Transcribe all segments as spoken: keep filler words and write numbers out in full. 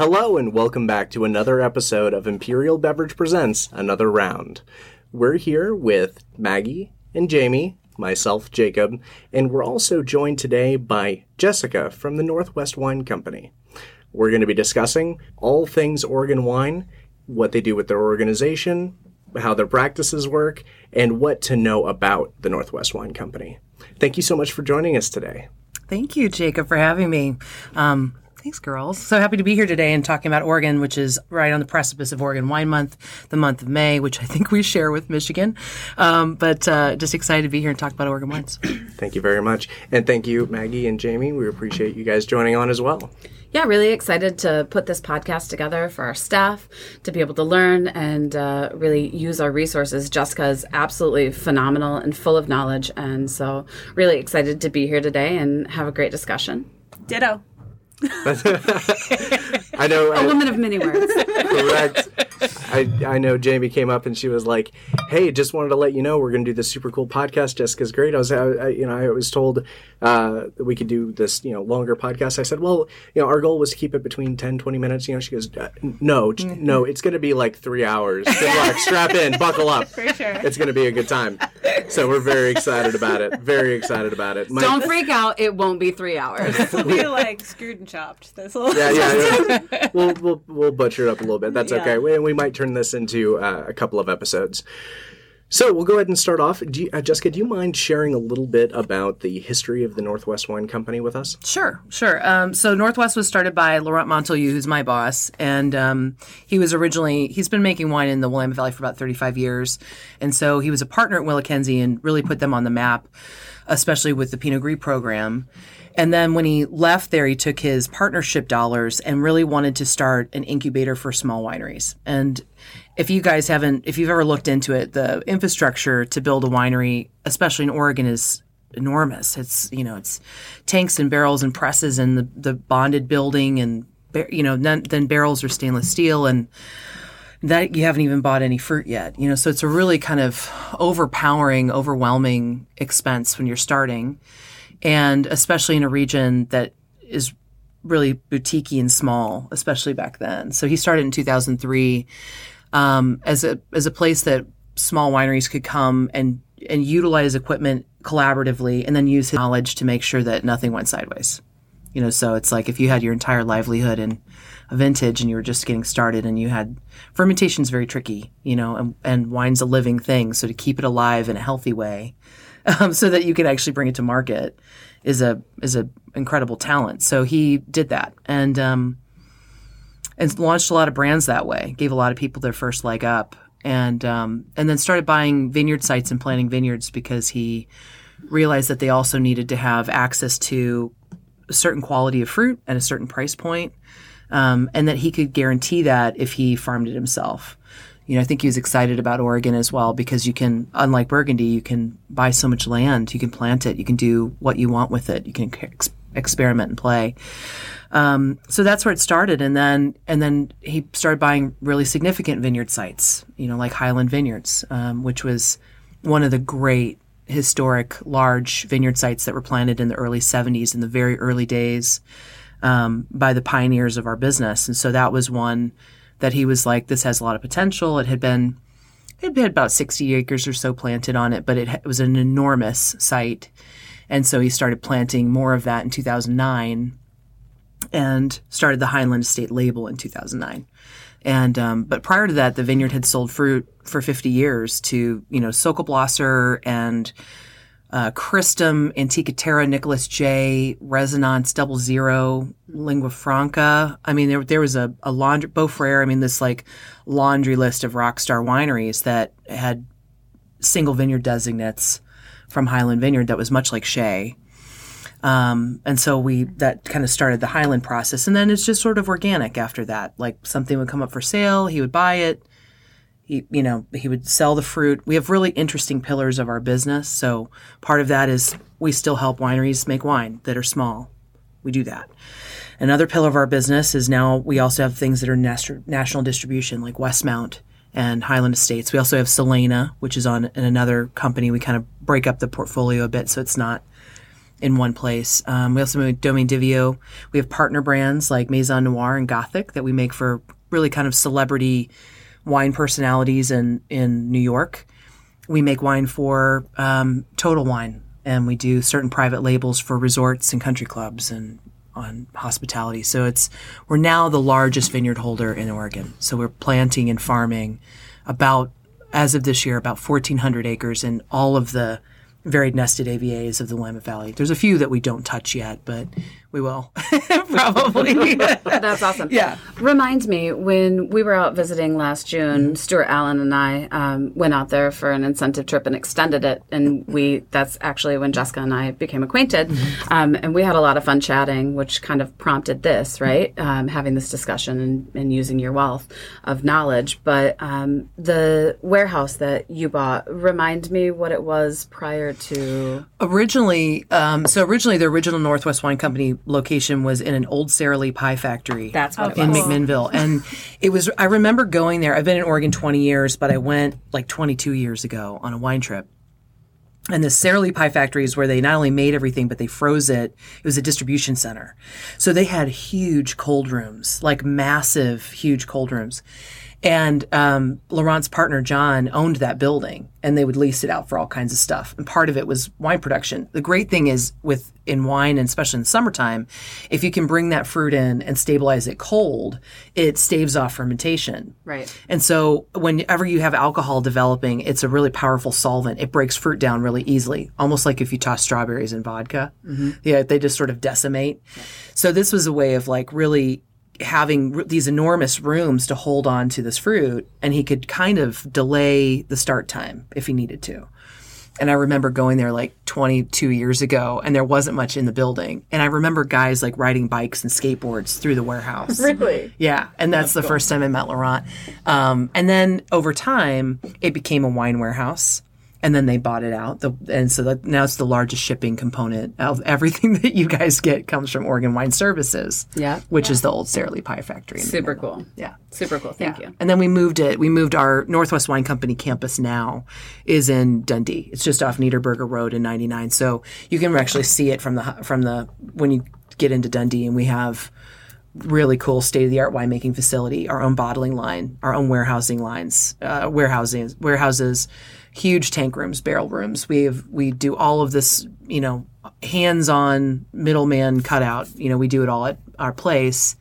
Hello and welcome back to another episode of Imperial Beverage Presents Another Round. We're here with Maggie and Jamie, myself, Jacob, and we're also joined today by Jessica from the Northwest Wine Company. We're going to be discussing all things Oregon wine, what they do with their organization, how their practices work, and what to know about the Northwest Wine Company. Thank you so much for joining us today. Thank you, Jacob, for having me. Um, Thanks, girls. So happy to be here today and talking about Oregon, which is right on the precipice of Oregon Wine Month, the month of May, which I think we share with Michigan. Um, but uh, just excited to be here and talk about Oregon wines. Thank you very much. And thank you, Maggie and Jamie. We appreciate you guys joining on as well. Yeah, really excited to put this podcast together for our staff to be able to learn and uh, really use our resources. Jessica is absolutely phenomenal and full of knowledge. And so really excited to be here today and have a great discussion. Ditto. I know. A woman I, of many words. Correct. I, I know Jamie came up and she was like, "Hey, just wanted to let you know we're going to do this super cool podcast. Jessica's great." I was, I, I, you know, I was told uh, that we could do this, you know, longer podcast. I said, "Well, you know, our goal was to keep it between ten, twenty minutes." You know, she goes, uh, "No, mm-hmm. no, it's going to be like three hours. Good luck. Strap in, buckle up. For sure, it's going to be a good time." So we're very excited about it. Very excited about it. My, Don't freak out. It won't be three hours. This will be like screwed and chopped. This will. Yeah, yeah. yeah. We'll, we'll we'll butcher it up a little bit. That's yeah. okay. We, we might turn this into uh, a couple of episodes. So we'll go ahead and start off. Do you, uh, Jessica, do you mind sharing a little bit about the history of the Northwest Wine Company with us? Sure, sure. Um, so Northwest was started by Laurent Montelieu, who's my boss, and um, he was originally, he's been making wine in the Willamette Valley for about thirty-five years, and so he was a partner at WillaKenzie and really put them on the map, especially with the Pinot Gris program. And then when he left there, he took his partnership dollars and really wanted to start an incubator for small wineries. And if you guys haven't, if you've ever looked into it, the infrastructure to build a winery, especially in Oregon, is enormous. It's, you know, it's tanks and barrels and presses and the, the bonded building and, you know, then, then barrels are stainless steel and that you haven't even bought any fruit yet. You know, so it's a really kind of overpowering, overwhelming expense when you're starting. And especially in a region that is really boutique-y and small, especially back then. So he started in two thousand three um, as a as a place that small wineries could come and, and utilize equipment collaboratively and then use his knowledge to make sure that nothing went sideways. You know, so it's like if you had your entire livelihood in a vintage and you were just getting started and you had – fermentation is very tricky, you know, and, and wine's a living thing. So to keep it alive in a healthy way Um, so that you could actually bring it to market is a is a incredible talent. So he did that and um, and launched a lot of brands that way. Gave a lot of people their first leg up, and um, and then started buying vineyard sites and planting vineyards because he realized that they also needed to have access to a certain quality of fruit at a certain price point, um, and that he could guarantee that if he farmed it himself. You know, I think he was excited about Oregon as well because you can, unlike Burgundy, you can buy so much land, you can plant it, you can do what you want with it, you can ex- experiment and play. Um, so that's where it started, and then and then he started buying really significant vineyard sites, you know, like Highland Vineyards, um, which was one of the great historic large vineyard sites that were planted in the early seventies, in the very early days, um, by the pioneers of our business, and so that was one that he was like, this has a lot of potential. It had been, it had about sixty acres or so planted on it, but it, it was an enormous site. And so he started planting more of that in two thousand nine and started the Highland Estate label in two thousand nine. And, um, but prior to that, the vineyard had sold fruit for fifty years to, you know, Sokol Blosser and uh, Christum, Antica Terra, Nicholas J, Resonance, Double Zero, Lingua Franca. I mean, there there was a, a laundry, Beaufrere, I mean, this like laundry list of rock star wineries that had single vineyard designates from Highland Vineyard that was much like Shea. Um, and so we, that kind of started the Highland process. And then it's just sort of organic after that. Like something would come up for sale, he would buy it. He, you know, he would sell the fruit. We have really interesting pillars of our business. So part of that is we still help wineries make wine that are small. We do that. Another pillar of our business is now we also have things that are nast- national distribution like Westmount and Highland Estates. We also have Selena, which is on in another company. We kind of break up the portfolio a bit so it's not in one place. Um, we also make Domaine Divio. We have partner brands like Maison Noir and Gothic that we make for really kind of celebrity wine personalities in, in New York. We make wine for um, Total Wine, and we do certain private labels for resorts and country clubs and on hospitality. So it's we're now the largest vineyard holder in Oregon. So we're planting and farming about, as of this year, about fourteen hundred acres in all of the varied nested A V As of the Willamette Valley. There's a few that we don't touch yet, but we will probably. That's awesome. Yeah. Reminds me, when we were out visiting last June, mm-hmm. Stuart Allen and I um, went out there for an incentive trip and extended it. And we that's actually when Jessica and I became acquainted. Mm-hmm. Um, and we had a lot of fun chatting, which kind of prompted this, right? Um, having this discussion and, and using your wealth of knowledge. But um, the warehouse that you bought, remind me what it was prior to originally um so originally the original Northwest Wine Company location was in an old Sara Lee pie factory that's what oh, it was. in McMinnville, and it was I remember going there. I've been in Oregon twenty years, but I went like twenty-two years ago on a wine trip, and the Sara Lee pie factory is where they not only made everything, but they froze it. It was a distribution center, so they had huge cold rooms, like massive huge cold rooms. And um, Laurent's partner, John, owned that building, and they would lease it out for all kinds of stuff. And part of it was wine production. The great thing is with in wine, and especially in the summertime, if you can bring that fruit in and stabilize it cold, it staves off fermentation. Right. And so whenever you have alcohol developing, it's a really powerful solvent. It breaks fruit down really easily, almost like if you toss strawberries in vodka. Mm-hmm. Yeah, they just sort of decimate. Yeah. So this was a way of like really having these enormous rooms to hold on to this fruit, and he could kind of delay the start time if he needed to. And I remember going there like twenty-two years ago, and there wasn't much in the building. And I remember guys like riding bikes and skateboards through the warehouse. Really? Yeah. And that's, that's the cool. first time I met Laurent. Um, and then over time, it became a wine warehouse. And then they bought it out. The, and so that, now it's the largest shipping component of everything that you guys get comes from Oregon Wine Services, yeah, which yeah. is the old Sara Lee Pie Factory. Super cool. Yeah. Super cool. Thank yeah. you. And then we moved it. We moved our Northwest Wine Company campus now is in Dundee. It's just off Niederberger Road in ninety-nine. So you can actually see it from the from the when you get into Dundee, and we have really cool state-of-the-art winemaking facility, our own bottling line, our own warehousing lines, uh, warehouses, warehouses, huge tank rooms, barrel rooms. We have, we do all of this, you know, hands-on middleman cutout. You know, we do it all at our place.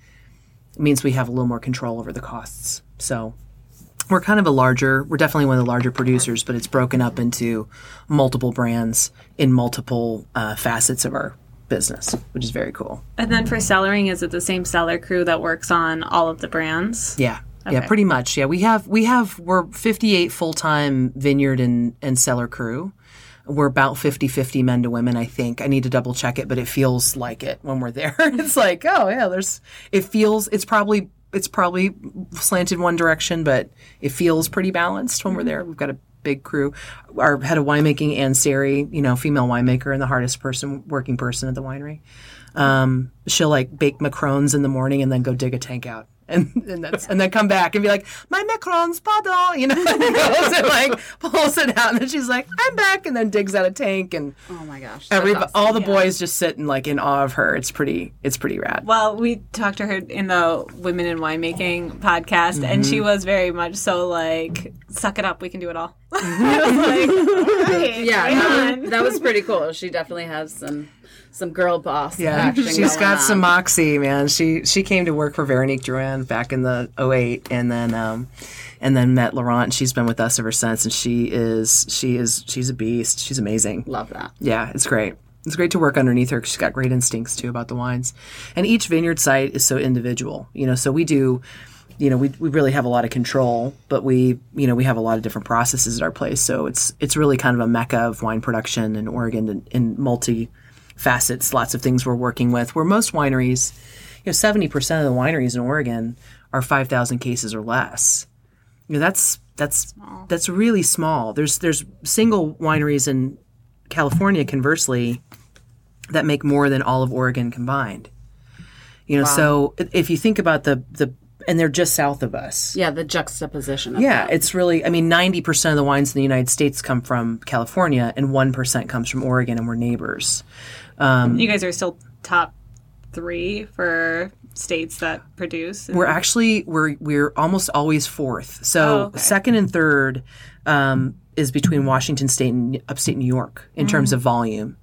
It means we have a little more control over the costs. So we're kind of a larger, we're definitely one of the larger producers, but it's broken up into multiple brands in multiple uh, facets of our business, which is very cool. And then for cellaring, is it the same cellar crew that works on all of the brands? Yeah. Okay. Yeah, pretty much. Yeah, we have we have we're fifty-eight full-time vineyard and, and cellar crew. We're about fifty-fifty men to women, I think. I need to double check it, but it feels like it when we're there. It's like, oh yeah, there's it feels it's probably it's probably slanted one direction, but it feels pretty balanced when we're there. We've got a big crew. Our head of winemaking, Ann Sari, you know, female winemaker and the hardest person, working person at the winery. Um, she'll like bake macarons in the morning and then go dig a tank out. And and, that's, and then come back and be like, my macarons, pardon, you know, and goes and like pulls it out, and then she's like, I'm back, and then digs out a tank, and oh my gosh, every awesome. all the yeah. boys just sitting like in awe of her. It's pretty, it's pretty rad. Well, we talked to her in the Women in Winemaking podcast, mm-hmm. and she was very much so like, suck it up, we can do it all. I was like, right, yeah, no, that was pretty cool. She definitely has some. Some girl boss. Yeah, she's got on. some moxie, man. She she came to work for Veronique Drouin back in the oh eight, and then um, and then met Laurent. And she's been with us ever since, and she is she is she's a beast. She's amazing. Love that. Yeah, it's great. It's great to work underneath her. She's got great instincts too about the wines, and each vineyard site is so individual. You know, so we do. You know, we we really have a lot of control, but we, you know, we have a lot of different processes at our place. So it's it's really kind of a mecca of wine production in Oregon, and, and multi. facets, lots of things we're working with. Where most wineries, you know, seventy percent of the wineries in Oregon are five thousand cases or less. You know, that's that's small. That's really small. There's there's single wineries in California, conversely, that make more than all of Oregon combined. You know, wow. So if you think about the the and they're just south of us. Yeah, the juxtaposition of yeah, that. It's really, I mean, ninety percent of the wines in the United States come from California, and one percent comes from Oregon, and we're neighbors. Um, you guys are still top three for states that produce? We're actually, we're we're almost always fourth. So oh, okay. second and third um, is between Washington State and upstate New York in mm-hmm. terms of volume.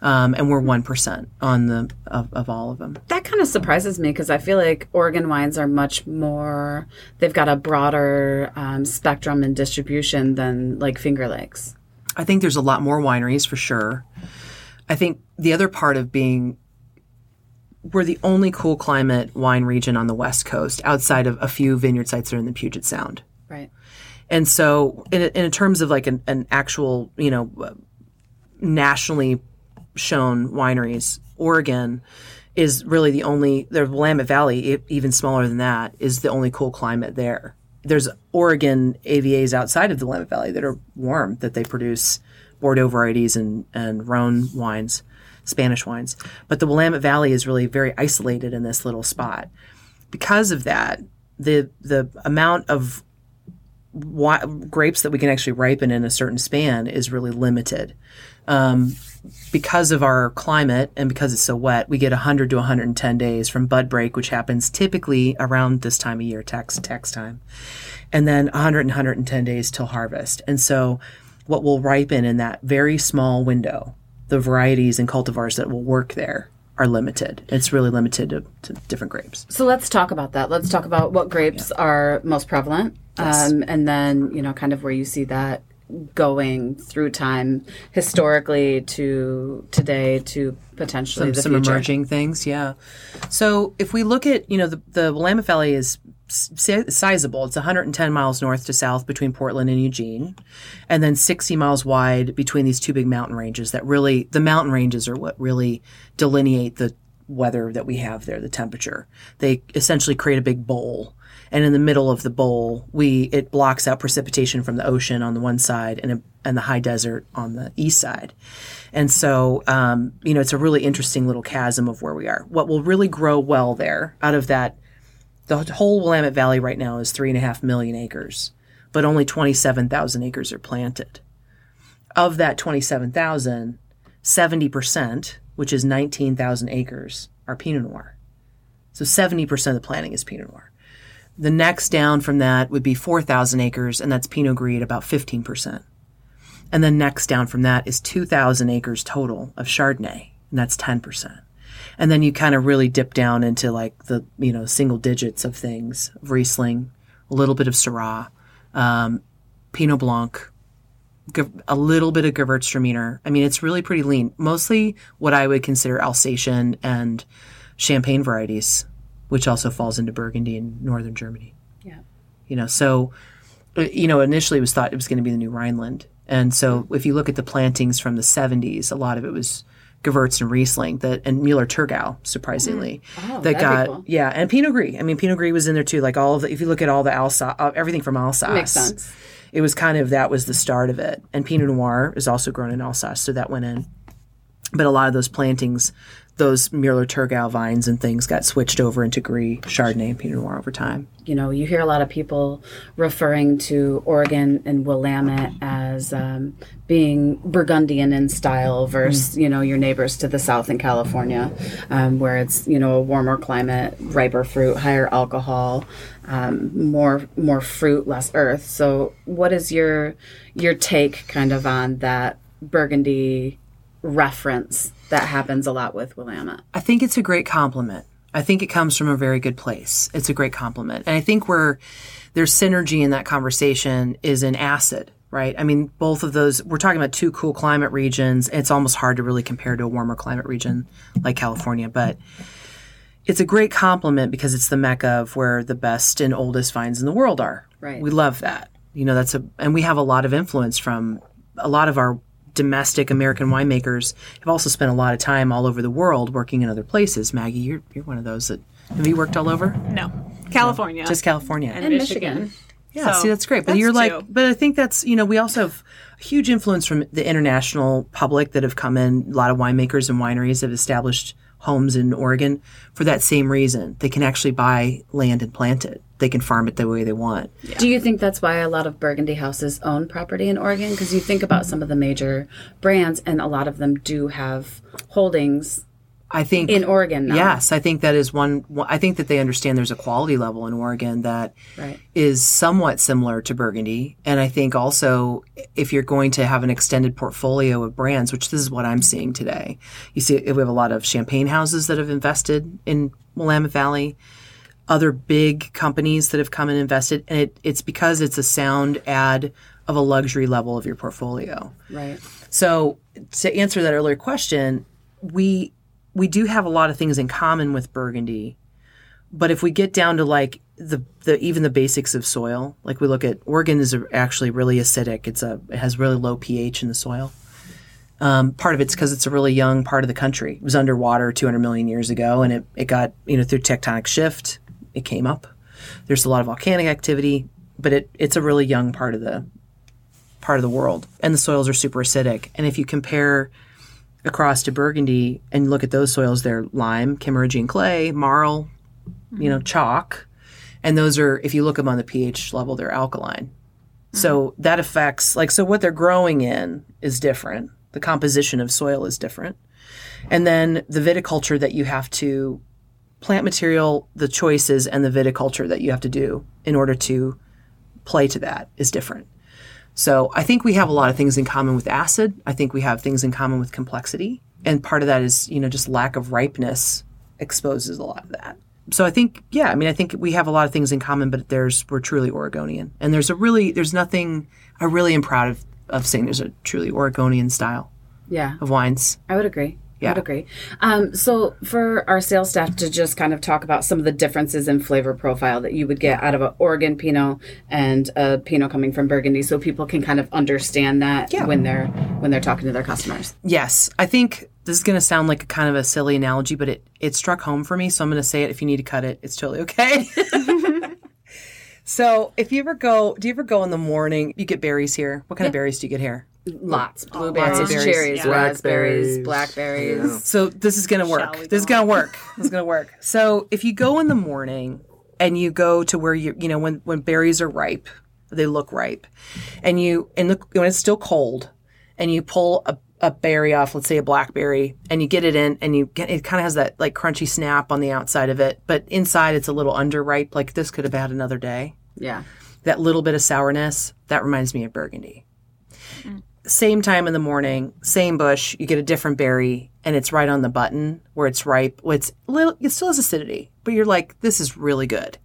Um, and we're one percent on the of, of all of them. That kind of surprises me because I feel like Oregon wines are much more, they've got a broader um, spectrum and distribution than like Finger Lakes. I think there's a lot more wineries for sure. I think the other part of being, we're the only cool climate wine region on the West Coast outside of a few vineyard sites that are in the Puget Sound. Right. And so in, in terms of like an, an actual, you know, nationally shown wineries, Oregon is really the only, the Willamette Valley, it, even smaller than that, is the only cool climate there. There's Oregon A V As outside of the Willamette Valley that are warm, that they produce Bordeaux varieties and, and Rhone wines, Spanish wines. But the Willamette Valley is really very isolated in this little spot. Because of that, the the amount of wa- grapes that we can actually ripen in a certain span is really limited. Um, because of our climate and because it's so wet, we get one hundred to one hundred ten days from bud break, which happens typically around this time of year, tax tax time, and then one hundred and one hundred ten days till harvest. And so what will ripen in that very small window, the varieties and cultivars that will work there are limited. It's really limited to, to different grapes. So let's talk about that. Let's talk about what grapes yeah. are most prevalent, yes. um, and then, you know, kind of where you see that going through time historically to today to potentially some, the some future. Emerging things, yeah. So if we look at, you know, the, the Willamette Valley is sizable. It's one hundred ten miles north to south between Portland and Eugene, and then sixty miles wide between these two big mountain ranges that really, the mountain ranges are what really delineate the weather that we have there, the temperature. They essentially create a big bowl. And in the middle of the bowl, we it blocks out precipitation from the ocean on the one side and a, and the high desert on the east side. And so, um, you know, it's a really interesting little chasm of where we are. What will really grow well there out of that, the whole Willamette Valley right now is three and a half million acres, but only twenty-seven thousand acres are planted. Of that twenty-seven thousand, seventy percent, which is nineteen thousand acres, are Pinot Noir. So seventy percent of the planting is Pinot Noir. The next down from that would be four thousand acres, and that's Pinot Gris at about fifteen percent. And then next down from that is two thousand acres total of Chardonnay, and that's ten percent. And then you kind of really dip down into like the, you know, single digits of things, Riesling, a little bit of Syrah, um, Pinot Blanc, a little bit of Gewürztraminer. I mean, it's really pretty lean. Mostly what I would consider Alsatian and Champagne varieties, which also falls into Burgundy and northern Germany. Yeah. You know, so, you know, initially it was thought it was going to be the new Rhineland. And so if you look at the plantings from the seventies, a lot of it was Gewürz and Riesling that, and Müller-Thurgau, surprisingly. Mm. Oh, that got cool. Yeah, and Pinot Gris. I mean, Pinot Gris was in there too. Like all of the, if you look at all the Alsace, everything from Alsace. Makes sense. It was kind of, that was the start of it. And Pinot Noir is also grown in Alsace, so that went in. But a lot of those plantings, those Müller-Thurgau vines and things got switched over into Gris, Chardonnay, and Pinot Noir over time. You know, you hear a lot of people referring to Oregon and Willamette as um, being Burgundian in style versus, mm. you know, your neighbors to the south in California, um, where it's, you know, a warmer climate, riper fruit, higher alcohol, um, more more fruit, less earth. So what is your your take kind of on that Burgundy reference that happens a lot with Willamette? I think it's a great compliment. I think it comes from a very good place. It's a great compliment. And I think where there's synergy in that conversation is in acid, right? I mean, both of those, we're talking about two cool climate regions. It's almost hard to really compare to a warmer climate region like California, but it's a great compliment because it's the mecca of where the best and oldest vines in the world are. Right. We love that. You know, that's a, and we have a lot of influence from a lot of our domestic American winemakers have also spent a lot of time all over the world working in other places. Maggie, you're you're one of those that have you worked all over? No, California, no, just California and, and Michigan. Michigan. Yeah, so see, that's great. But that's you're like, two. But I think that's, you know, we also have a huge influence from the international public that have come in. A lot of winemakers and wineries have established homes in Oregon for that same reason. They can actually buy land and plant it. They can farm it the way they want. Yeah. Do you think that's why a lot of Burgundy houses own property in Oregon? Because you think about some of the major brands, and a lot of them do have holdings, I think, in Oregon now. Yes, I think that is one. I think that they understand there's a quality level in Oregon that right. is somewhat similar to Burgundy. And I think also if you're going to have an extended portfolio of brands, which this is what I'm seeing today. You see, we have a lot of champagne houses that have invested in Willamette Valley, other big companies that have come and invested, and it, it's because it's a sound ad of a luxury level of your portfolio. Right. So to answer that earlier question, we we do have a lot of things in common with Burgundy, but if we get down to like the the even the basics of soil, like we look at Oregon is actually really acidic. It's a it has really low pH in the soil. Um, part of it's because it's a really young part of the country. It was underwater two hundred million years ago, and it it got you know through tectonic shift. It came up. There's a lot of volcanic activity, but it, it's a really young part of the part of the world. And the soils are super acidic. And if you compare across to Burgundy and look at those soils, they're lime, Camerugian clay, marl, you know, chalk. And those are, if you look them on the pH level, they're alkaline. Mm-hmm. So that affects, like, so what they're growing in is different. The composition of soil is different. And then the viticulture that you have to plant material, the choices, and the viticulture that you have to do in order to play to that is different. So I think we have a lot of things in common with acid. I think we have things in common with complexity. And part of that is, you know, just lack of ripeness exposes a lot of that. So I think, yeah, I mean, I think we have a lot of things in common, but there's, we're truly Oregonian. And there's a really, there's nothing, I really am proud of, of saying there's a truly Oregonian style yeah. of wines. I would agree. Yeah. I would agree. Um, so for our sales staff to just kind of talk about some of the differences in flavor profile that you would get out of an Oregon Pinot and a Pinot coming from Burgundy, so people can kind of understand that yeah. when they're when they're talking to their customers. Yes. I think this is going to sound like a kind of a silly analogy, but it, it struck home for me, so I'm going to say it. If you need to cut it, it's totally okay. So if you ever go, do you ever go in the morning, you get berries here. What kind yeah. of berries do you get here? Lots. Blueberries, lots of berries, cherries, yeah. raspberries, blackberries. Yeah. So this is going to work. This is going to work. This is going to work. So if you go in the morning and you go to where you, you know, when, when berries are ripe, they look ripe, and you, and look, when it's still cold, and you pull a, a berry off, let's say a blackberry, and you get it in, and you get, it kind of has that like crunchy snap on the outside of it, but inside it's a little underripe. Like this could have had another day. Yeah. That little bit of sourness, that reminds me of Burgundy. Mm. Same time in the morning, same bush, you get a different berry, and it's right on the button where it's ripe. Well, it's little, it still has acidity, but you're like, this is really good.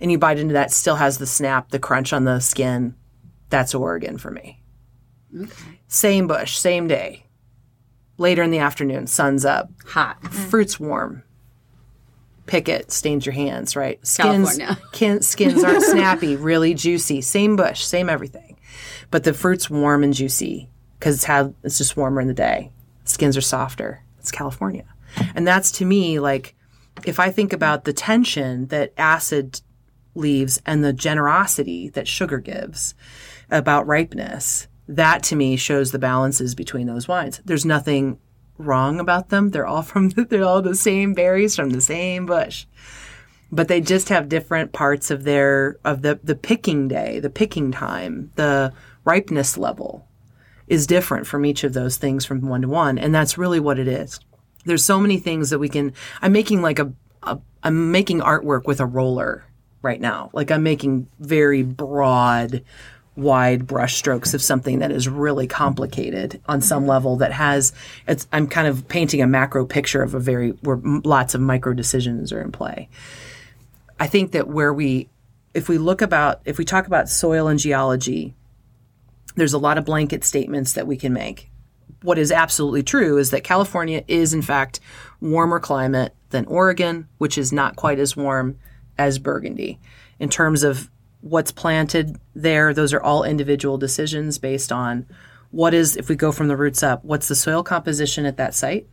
And you bite into that, still has the snap, the crunch on the skin. That's Oregon for me. Okay. Same bush, same day. Later in the afternoon, sun's up. Hot. Okay. Fruit's warm. Pick it, stains your hands, right? Skins, California. Kin, skins aren't snappy, really juicy. Same bush, same everything. But the fruit's warm and juicy because it's had it's just warmer in the day. Skins are softer. It's California. And that's, to me, like, if I think about the tension that acid leaves and the generosity that sugar gives about ripeness, that to me shows the balances between those wines. There's nothing wrong about them. They're all from the, they're all the same berries from the same bush. But they just have different parts of their of the, the picking day, the picking time, the ripeness level is different from each of those things from one to one. And that's really what it is. There's so many things that we can I'm making like a, a I'm making artwork with a roller right now. Like I'm making very broad, wide brush strokes of something that is really complicated on some level that has it's I'm kind of painting a macro picture of a very where lots of micro decisions are in play. I think that where we, if we look about, if we talk about soil and geology, there's a lot of blanket statements that we can make. What is absolutely true is that California is, in fact, warmer climate than Oregon, which is not quite as warm as Burgundy. In terms of what's planted there, those are all individual decisions based on what is, if we go from the roots up, what's the soil composition at that site?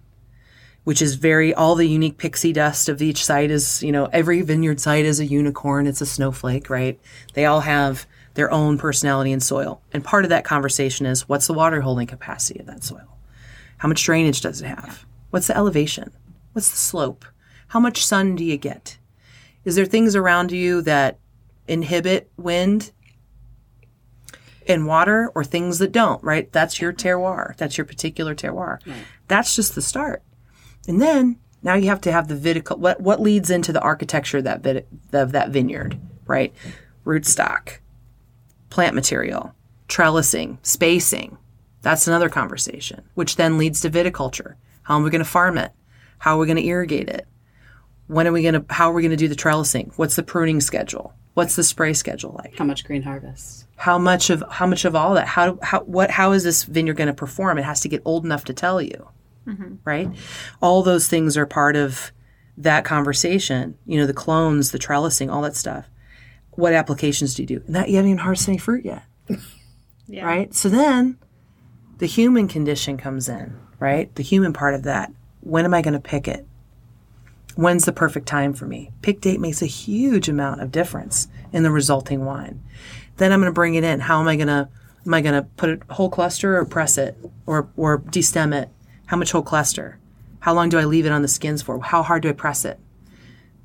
Which is very, all the unique pixie dust of each site is, you know, every vineyard site is a unicorn. It's a snowflake, right? They all have their own personality and soil. And part of that conversation is what's the water holding capacity of that soil? How much drainage does it have? What's the elevation? What's the slope? How much sun do you get? Is there things around you that inhibit wind and water, or things that don't, right? That's your terroir. That's your particular terroir. Right. That's just the start. And then now you have to have the viticulture. What, what leads into the architecture of that, vit- of that vineyard, right? Rootstock, plant material, trellising, spacing. That's another conversation, which then leads to viticulture. How are we going to farm it? How are we going to irrigate it? When are we going to, how are we going to do the trellising? What's the pruning schedule? What's the spray schedule like? How much green harvest? How much of, how much of all that? How, how, what, how is this vineyard going to perform? It has to get old enough to tell you, mm-hmm. right? All those things are part of that conversation. You know, the clones, the trellising, all that stuff. What applications do you do? And that you haven't even harvested any fruit yet, yeah. right? So then the human condition comes in, right? The human part of that. When am I going to pick it? When's the perfect time for me? Pick date makes a huge amount of difference in the resulting wine. Then I'm going to bring it in. How am I going to, am I going to put a whole cluster or press it or, or destem it? How much whole cluster? How long do I leave it on the skins for? How hard do I press it?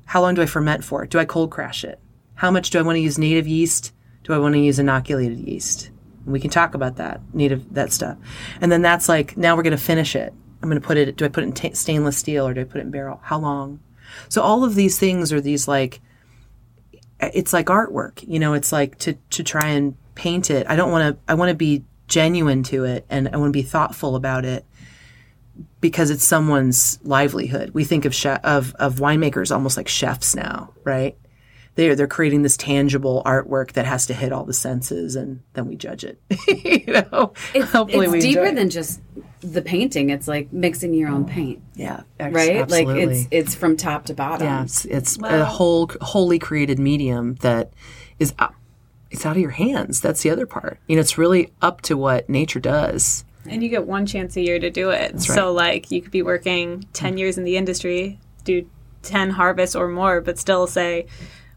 How long do I ferment for? Do I cold crash it? How much do I want to use native yeast? Do I want to use inoculated yeast? And we can talk about that, native, that stuff. And then that's like, now we're going to finish it. I'm going to put it, do I put it in t- stainless steel or do I put it in barrel? How long? So all of these things are these like, it's like artwork, you know, it's like to, to try and paint it. I don't want to, I want to be genuine to it and I want to be thoughtful about it because it's someone's livelihood. We think of chef, of, of winemakers almost like chefs now, right? They're, they're creating this tangible artwork that has to hit all the senses and then we judge it. you know, it's, hopefully it's we deeper it. than just the painting. It's like mixing your own paint. Yeah. Ex- right. Absolutely. Like it's, it's from top to bottom. Yeah, it's, it's wow. a whole wholly created medium that is, up, it's out of your hands. That's the other part. You know, it's really up to what nature does. And you get one chance a year to do it. Right. So like you could be working ten years in the industry, do ten harvests or more, but still say,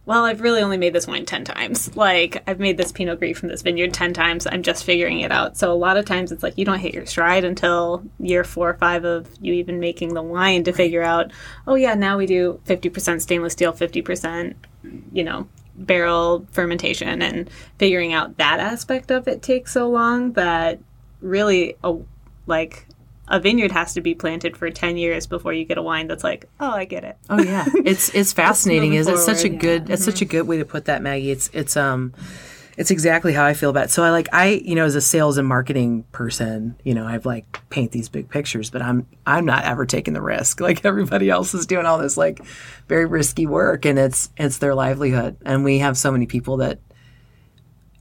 well, I've really only made this wine ten times. Like, I've made this Pinot Gris from this vineyard ten times. I'm just figuring it out. So a lot of times it's like you don't hit your stride until year four or five of you even making the wine to figure out, oh, yeah, now we do fifty percent stainless steel, fifty percent, you know, barrel fermentation. And figuring out that aspect of it takes so long that really, a, like... a vineyard has to be planted for ten years before you get a wine that's like, oh, I get it. Oh yeah, it's it's fascinating. Is it's such a yeah. good? It's mm-hmm. such a good way to put that, Maggie. It's it's um, it's exactly how I feel about it. So I like I you know as a sales and marketing person, you know I've like paint these big pictures, but I'm I'm not ever taking the risk. Like everybody else is doing all this like very risky work, and it's it's their livelihood. And we have so many people that.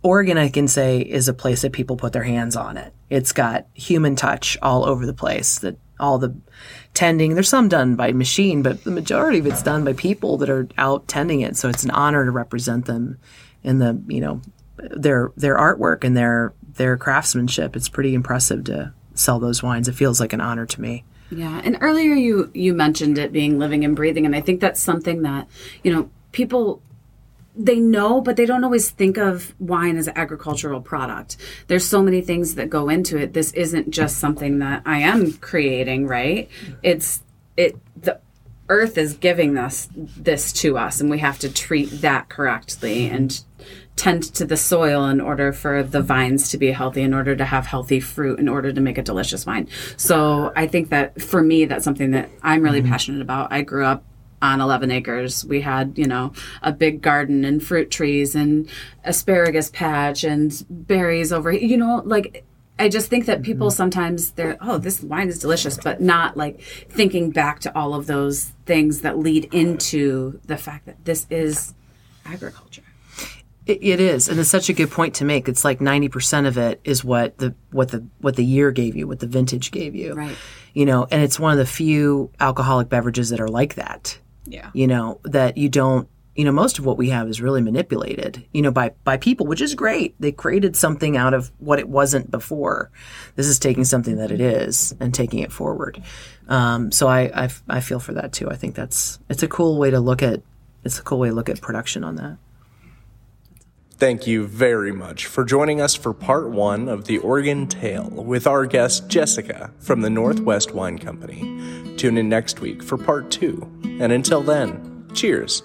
Oregon, I can say, is a place that people put their hands on it. It's got human touch all over the place, that all the tending. There's some done by machine, but the majority of it's done by people that are out tending it. So it's an honor to represent them in the, you know, their their artwork and their, their craftsmanship. It's pretty impressive to sell those wines. It feels like an honor to me. Yeah. And earlier you, you mentioned it being living and breathing. And I think that's something that, you know, people... they know, but they don't always think of wine as an agricultural product. There's so many things that go into it. This isn't just something that I am creating, right? It's it the earth is giving us this to us, and we have to treat that correctly and tend to the soil in order for the vines to be healthy, in order to have healthy fruit, in order to make a delicious wine. So I think that for me, that's something that I'm really mm-hmm. passionate about. I grew up on eleven acres. We had, you know, a big garden and fruit trees and asparagus patch and berries over, you know, like, I just think that people mm-hmm. sometimes they're, oh, this wine is delicious, but not like thinking back to all of those things that lead into the fact that this is agriculture. It, it is. And it's such a good point to make. It's like ninety percent of it is what the, what the, what the year gave you, what the vintage gave you, right? You know, and it's one of the few alcoholic beverages that are like that. Yeah. You know, that you don't, you know, most of what we have is really manipulated, you know, by, by people, which is great. They created something out of what it wasn't before. This is taking something that it is and taking it forward. Um, so I, I, I feel for that too. I think that's, it's a cool way to look at, it's a cool way to look at production on that. Thank you very much for joining us for part one of The Oregon Tale with our guest Jessica from the Northwest Wine Company. Tune in next week for part two. And until then, cheers.